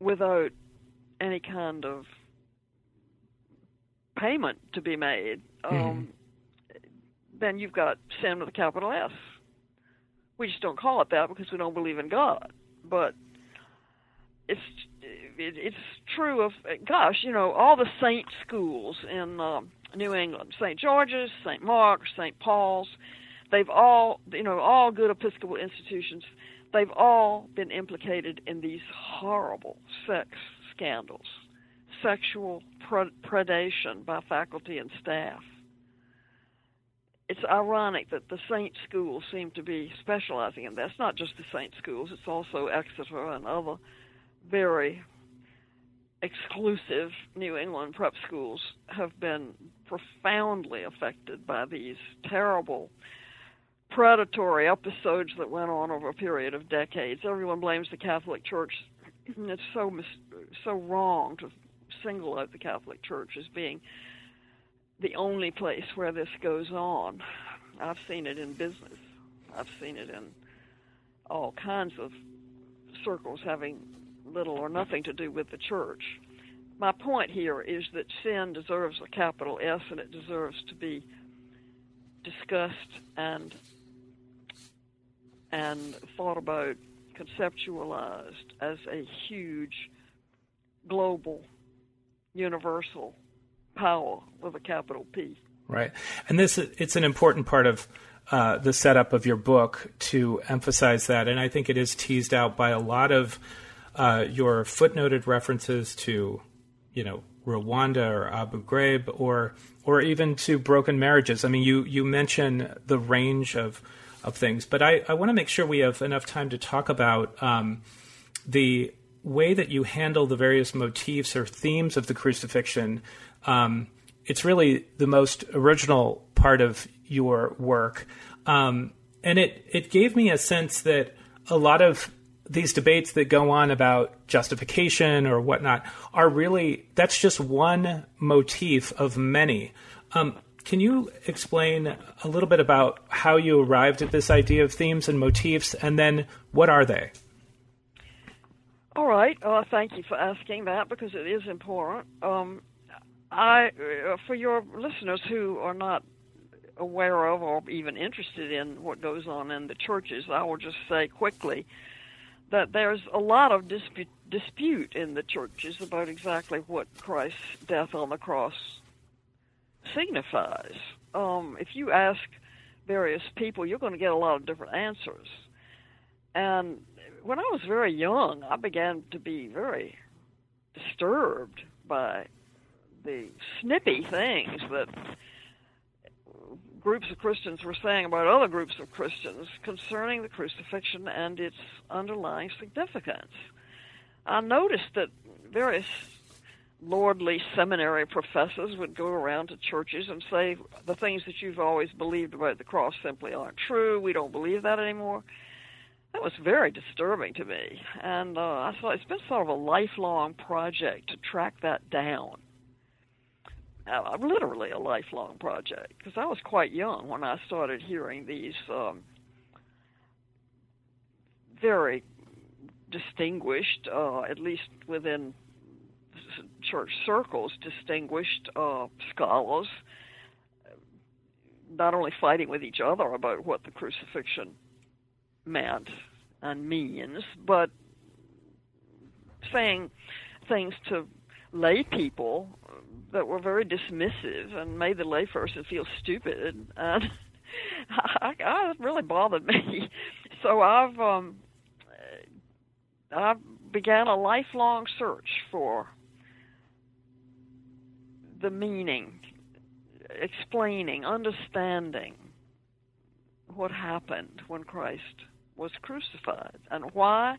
without any kind of payment to be made, then you've got sin with a capital S. We just don't call it that because we don't believe in God, but it's true of, gosh, you know, all the saint schools in New England, St. George's, St. Mark's, St. Paul's, they've all, you know, all good Episcopal institutions, they've all been implicated in these horrible sex scandals, sexual predation by faculty and staff. It's ironic that the saint schools seem to be specializing in this. Not just the saint schools, it's also Exeter and other very exclusive New England prep schools have been profoundly affected by these terrible predatory episodes that went on over a period of decades. Everyone blames the Catholic Church. It's so wrong to single out the Catholic Church as being the only place where this goes on. I've seen it in business. I've seen it in all kinds of circles having little or nothing to do with the church. My point here is that sin deserves a capital S, and it deserves to be discussed and thought about, conceptualized as a huge global universal power with a capital P. Right. And it's an important part of the setup of your book to emphasize that. And I think it is teased out by a lot of your footnoted references to, you know, Rwanda or Abu Ghraib or even to broken marriages. I mean, you mention the range of things, but I want to make sure we have enough time to talk about the way that you handle the various motifs or themes of the crucifixion. It's really the most original part of your work. And it gave me a sense that a lot of these debates that go on about justification or whatnot are really, that's just one motif of many. Can you explain a little bit about how you arrived at this idea of themes and motifs, and then what are they? All right. Thank you for asking that, because it is important. For your listeners who are not aware of or even interested in what goes on in the churches, I will just say quickly that there's a lot of dispute in the churches about exactly what Christ's death on the cross signifies. If you ask various people, you're going to get a lot of different answers. And when I was very young, I began to be very disturbed by the snippy things that groups of Christians were saying about other groups of Christians concerning the crucifixion and its underlying significance. I noticed that various lordly seminary professors would go around to churches and say, the things that you've always believed about the cross simply aren't true. We don't believe that anymore. That was very disturbing to me, and I thought it's been sort of a lifelong project to track that down. Literally a lifelong project, because I was quite young when I started hearing these very distinguished, at least within church circles, distinguished scholars, not only fighting with each other about what the crucifixion meant and means, but saying things to lay people that were very dismissive and made the layperson feel stupid, and it really bothered me. So I began a lifelong search for the meaning, explaining, understanding what happened when Christ was crucified and why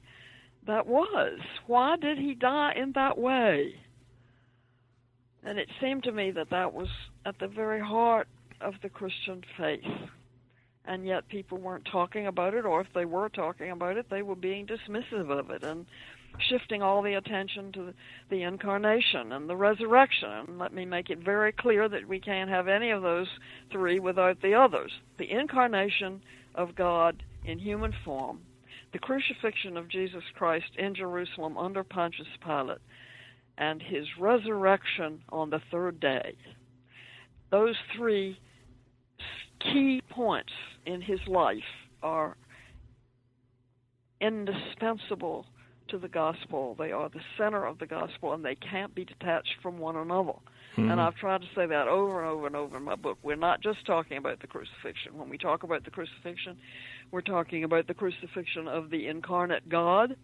that was. Why did he die in that way? And it seemed to me that that was at the very heart of the Christian faith. And yet people weren't talking about it, or if they were talking about it, they were being dismissive of it and shifting all the attention to the incarnation and the resurrection. And let me make it very clear that we can't have any of those three without the others. The incarnation of God in human form, the crucifixion of Jesus Christ in Jerusalem under Pontius Pilate, and his resurrection on the third day. Those three key points in his life are indispensable to the gospel. They are the center of the gospel, and they can't be detached from one another. Mm-hmm. And I've tried to say that over and over and over in my book. We're not just talking about the crucifixion. When we talk about the crucifixion, we're talking about the crucifixion of the incarnate God,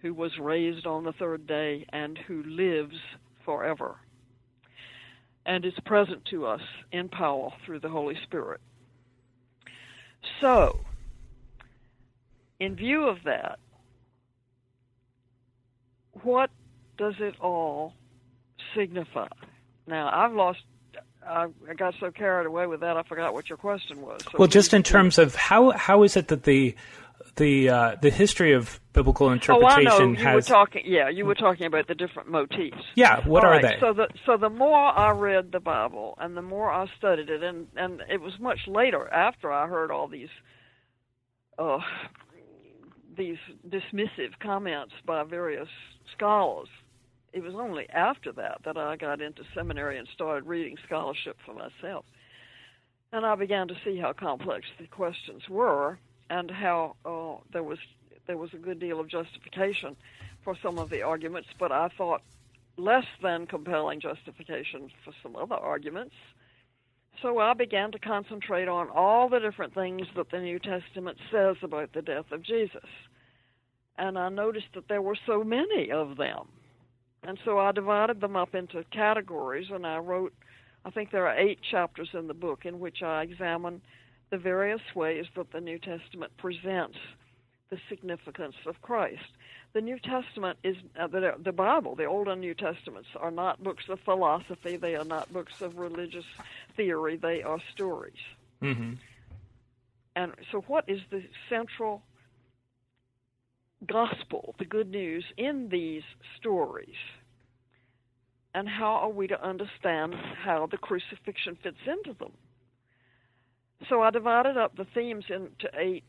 who was raised on the third day and who lives forever and is present to us in power through the Holy Spirit. So, in view of that, what does it all signify? Now, I got so carried away with that, I forgot what your question was. So well, just in terms of how is it that the history of biblical interpretation you were talking about the different motifs. Yeah, what are they? So the more I read the Bible and the more I studied it, and it was much later after I heard all these dismissive comments by various scholars. It was only after that I got into seminary and started reading scholarship for myself. And I began to see how complex the questions were, and how there was a good deal of justification for some of the arguments, but I thought less than compelling justification for some other arguments. So I began to concentrate on all the different things that the New Testament says about the death of Jesus. And I noticed that there were so many of them. And so I divided them up into categories, and I wrote, I think there are 8 chapters in the book in which I examine the various ways that the New Testament presents the significance of Christ. The New Testament is, the Bible, the Old and New Testaments, are not books of philosophy. They are not books of religious theory. They are stories. Mm-hmm. And so what is the central gospel, the good news, in these stories? And how are we to understand how the crucifixion fits into them? So I divided up the themes into 8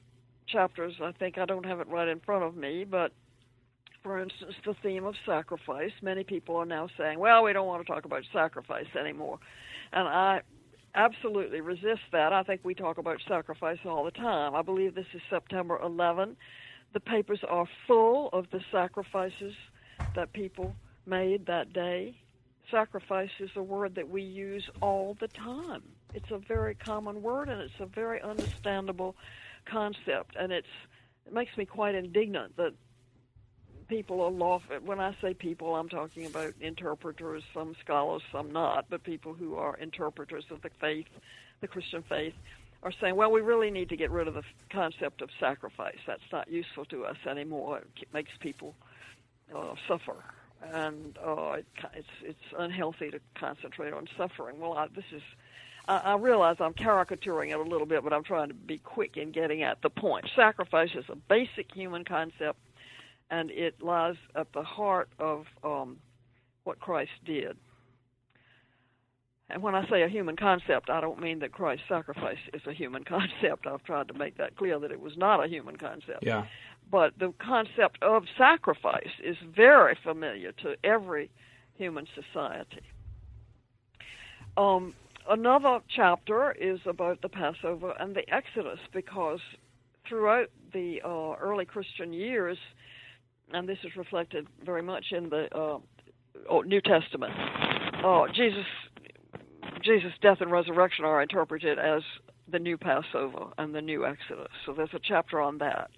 chapters. I think I don't have it right in front of me, but for instance, the theme of sacrifice. Many people are now saying, well, we don't want to talk about sacrifice anymore. And I absolutely resist that. I think we talk about sacrifice all the time. I believe this is September 11. The papers are full of the sacrifices that people made that day. Sacrifice is a word that we use all the time. It's a very common word, and it's a very understandable concept, and it makes me quite indignant that people are lawful. When I say people, I'm talking about interpreters, some scholars, some not, but people who are interpreters of the faith, the Christian faith, are saying, well, we really need to get rid of the concept of sacrifice. That's not useful to us anymore. It makes people suffer. And it's unhealthy to concentrate on suffering. Well, I realize I'm caricaturing it a little bit, but I'm trying to be quick in getting at the point. Sacrifice is a basic human concept, and it lies at the heart of what Christ did. And when I say a human concept, I don't mean that Christ's sacrifice is a human concept. I've tried to make that clear that it was not a human concept. Yeah. but the concept of sacrifice is very familiar to every human society. Another chapter is about the Passover and the Exodus, because throughout the early Christian years, and this is reflected very much in the New Testament, Jesus' death and resurrection are interpreted as the new Passover and the new Exodus. So there's a chapter on that.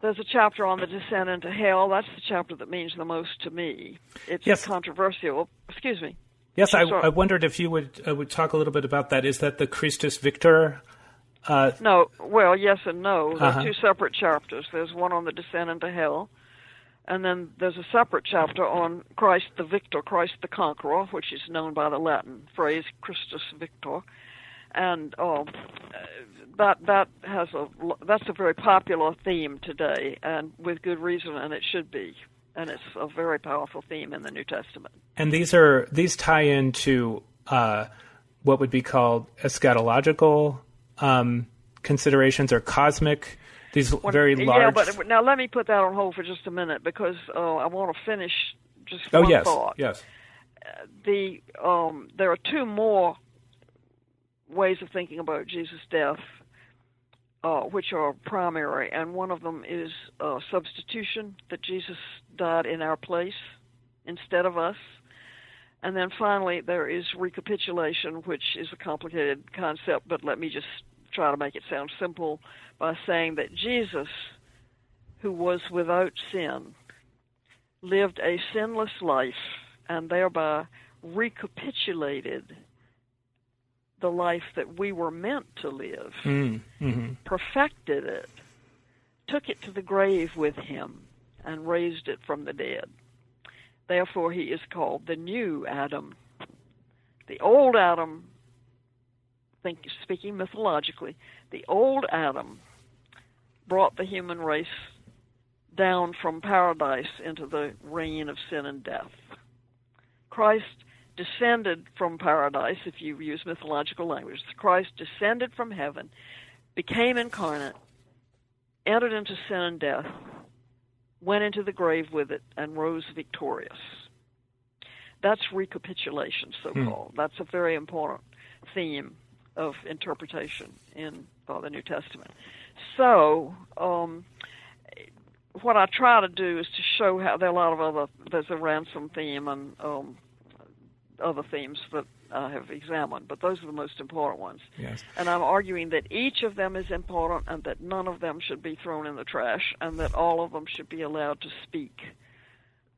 There's a chapter on the descent into hell. That's the chapter that means the most to me. It's controversial. Excuse me. Yes, I wondered if you would talk a little bit about that. Is that the Christus Victor? No. Well, yes and no. They're two separate chapters. There's one on the descent into hell, and then there's a separate chapter on Christ the Victor, Christ the Conqueror, which is known by the Latin phrase Christus Victor. And that's a very popular theme today, and with good reason, and it should be. And it's a very powerful theme in the New Testament. And these tie into what would be called eschatological considerations, or cosmic. These very large. Yeah, but now let me put that on hold for just a minute, because I want to finish just one thought. Yes. There are two more ways of thinking about Jesus' death, which are primary, and one of them is substitution, that Jesus died in our place instead of us. And then finally, there is recapitulation, which is a complicated concept, but let me just try to make it sound simple by saying that Jesus, who was without sin, lived a sinless life and thereby recapitulated the life that we were meant to live, perfected it, took it to the grave with him, and raised it from the dead. Therefore, he is called the new Adam. The old Adam, speaking mythologically, the old Adam brought the human race down from paradise into the reign of sin and death. Christ descended from paradise, if you use mythological language. Christ descended from heaven, became incarnate, entered into sin and death, went into the grave with it, and rose victorious. That's recapitulation, so-called. That's a very important theme of interpretation in the New Testament. So, what I try to do is to show how there are a lot of there's a ransom theme and other themes that I have examined, but those are the most important ones. Yes. And I'm arguing that each of them is important and that none of them should be thrown in the trash and that all of them should be allowed to speak.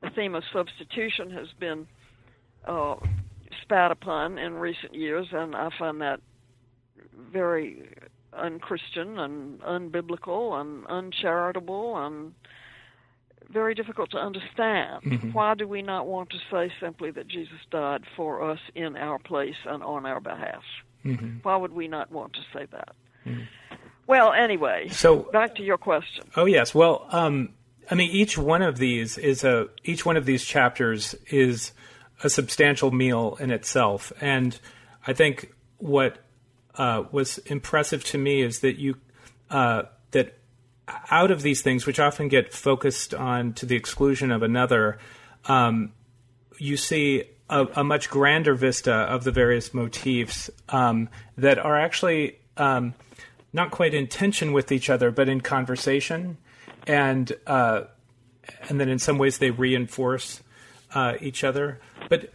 The theme of substitution has been spat upon in recent years, and I find that very unchristian and unbiblical and uncharitable and very difficult to understand. Why do we not want to say simply that Jesus died for us in our place and on our behalf? Why would we not want to say that? Well, anyway, so back to your question. Oh yes, well, I mean, each one of these chapters is a substantial meal in itself, and I think what was impressive to me is that you that out of these things, which often get focused on to the exclusion of another, you see a much grander vista of the various motifs that are actually not quite in tension with each other, but in conversation, and then in some ways they reinforce each other. But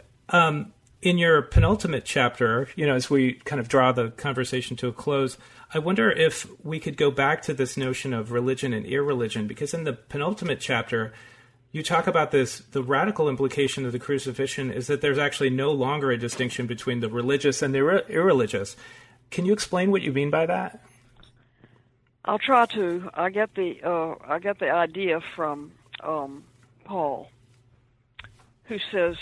in your penultimate chapter, as we kind of draw the conversation to a close, I wonder if we could go back to this notion of religion and irreligion, because in the penultimate chapter, you talk about this, the radical implication of the crucifixion is that there's actually no longer a distinction between the religious and the irreligious. Can you explain what you mean by that? I'll try to. I get the idea from Paul, who says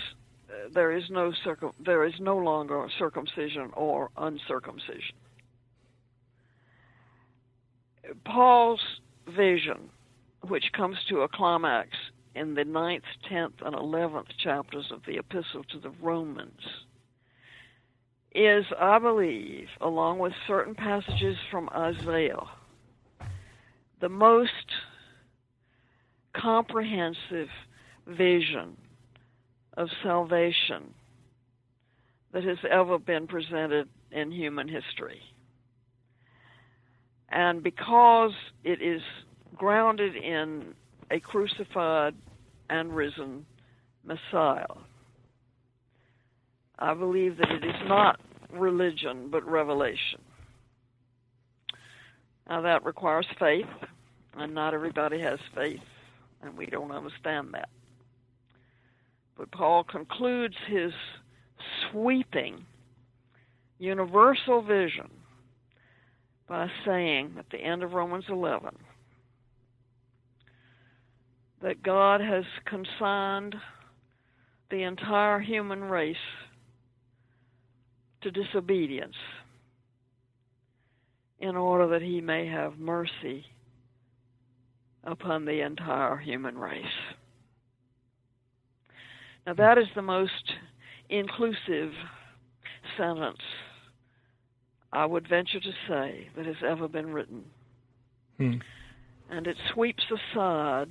there is no longer circumcision or uncircumcision. Paul's vision, which comes to a climax in the 9th, 10th, and 11th chapters of the Epistle to the Romans, is, I believe, along with certain passages from Isaiah, the most comprehensive vision of salvation that has ever been presented in human history. And because it is grounded in a crucified and risen Messiah, I believe that it is not religion but revelation. Now, that requires faith, and not everybody has faith, and we don't understand that. But Paul concludes his sweeping, universal vision by saying at the end of Romans 11 that God has consigned the entire human race to disobedience in order that he may have mercy upon the entire human race. Now, that is the most inclusive sentence, I would venture to say, that has ever been written. And it sweeps aside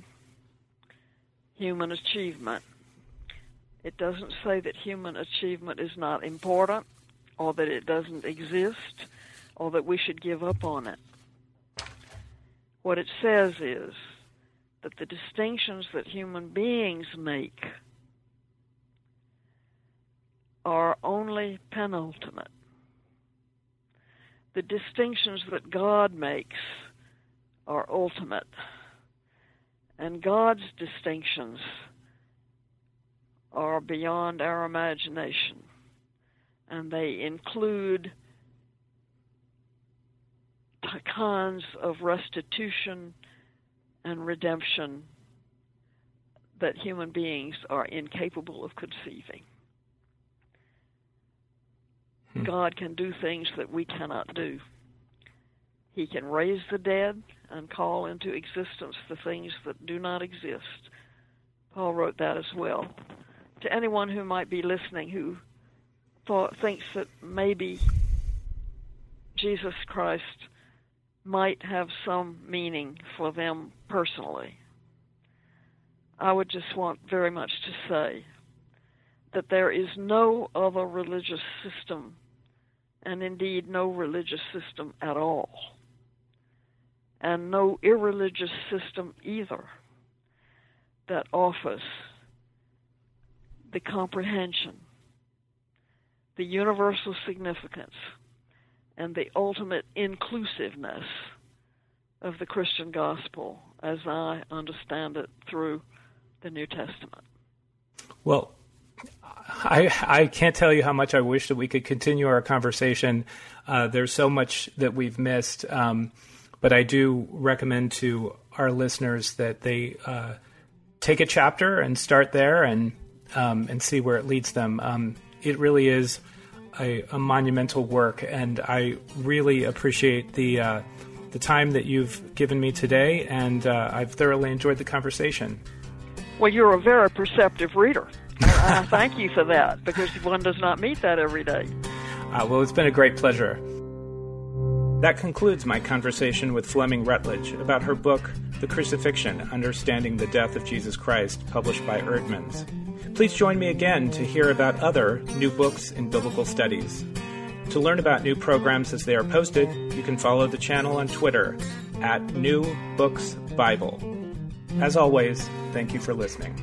human achievement. It doesn't say that human achievement is not important, or that it doesn't exist, or that we should give up on it. What it says is that the distinctions that human beings make are only penultimate. The distinctions that God makes are ultimate. And God's distinctions are beyond our imagination. And they include kinds of restitution and redemption that human beings are incapable of conceiving. God can do things that we cannot do. He can raise the dead and call into existence the things that do not exist. Paul wrote that as well. To anyone who might be listening who thinks that maybe Jesus Christ might have some meaning for them personally, I would just want very much to say that there is no other religious system, and indeed no religious system at all, and no irreligious system either, that offers the comprehension, the universal significance, and the ultimate inclusiveness of the Christian gospel as I understand it through the New Testament. Well, I can't tell you how much I wish that we could continue our conversation. There's so much that we've missed, but I do recommend to our listeners that they take a chapter and start there and see where it leads them. It really is a monumental work, and I really appreciate the time that you've given me today, and I've thoroughly enjoyed the conversation. Well, you're a very perceptive reader. I thank you for that, because one does not meet that every day. Well, it's been a great pleasure. That concludes my conversation with Fleming Rutledge about her book, The Crucifixion: Understanding the Death of Jesus Christ, published by Eerdmans. Please join me again to hear about other new books in biblical studies. To learn about new programs as they are posted, you can follow the channel on Twitter @NewBooksBible. As always, thank you for listening.